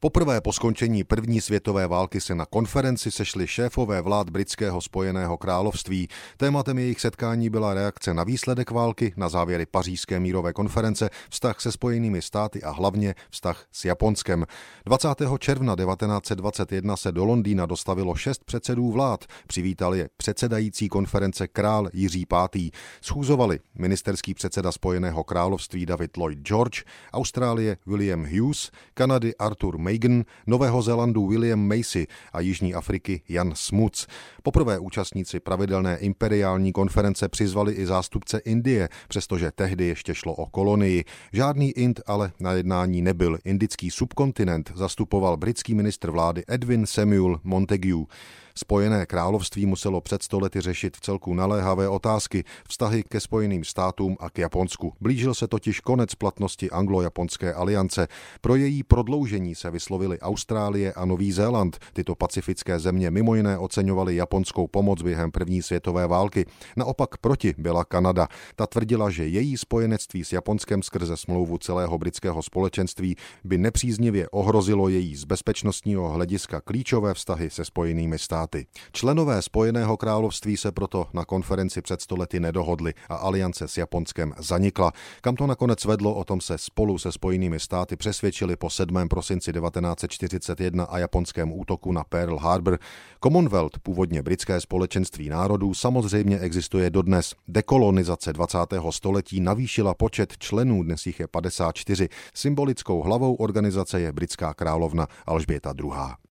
Poprvé po skončení první světové války se na konferenci sešli šéfové vlád britského Spojeného království. Tématem jejich setkání byla reakce na výsledek války, na závěry pařížské mírové konference, vztah se Spojenými státy a hlavně vztah s Japonskem. 20. června 1921 se do Londýna dostavilo 6 předsedů vlád. Přivítal je předsedající konference král Jiří V. Schůzovali ministerský předseda Spojeného království David Lloyd George, Austrálie William Hughes, Kanady Arthur Meigen, Nového Zélandu William Macey a Jižní Afriky Jan Smuts. Poprvé účastníci pravidelné imperiální konference přizvali i zástupce Indie, přestože tehdy ještě šlo o kolonii. Žádný Ind ale na jednání nebyl. Indický subkontinent zastupoval britský ministr vlády Edwin Samuel Montagu. Spojené království muselo před 100 lety řešit vcelku naléhavé otázky, vztahy ke Spojeným státům a k Japonsku. Blížil se totiž konec platnosti anglo-japonské aliance. Pro její prodloužení se vyslovili Austrálie a Nový Zéland. Tyto pacifické země mimo jiné oceňovaly japonskou pomoc během první světové války. Naopak proti byla Kanada. Ta tvrdila, že její spojenectví s Japonskem skrze smlouvu celého britského společenství by nepříznivě ohrozilo její z bezpečnostního hlediska klíčové vztahy se Spojenými státy. Členové Spojeného království se proto na konferenci před 100 lety nedohodli a aliance s Japonskem zanikla. Kam to nakonec vedlo, o tom se spolu se Spojenými státy přesvědčili po 7. prosinci 1941 a japonském útoku na Pearl Harbor. Commonwealth, původně britské společenství národů, samozřejmě existuje dodnes. Dekolonizace 20. století navýšila počet členů, dnes jich je 54. Symbolickou hlavou organizace je britská královna Alžběta II.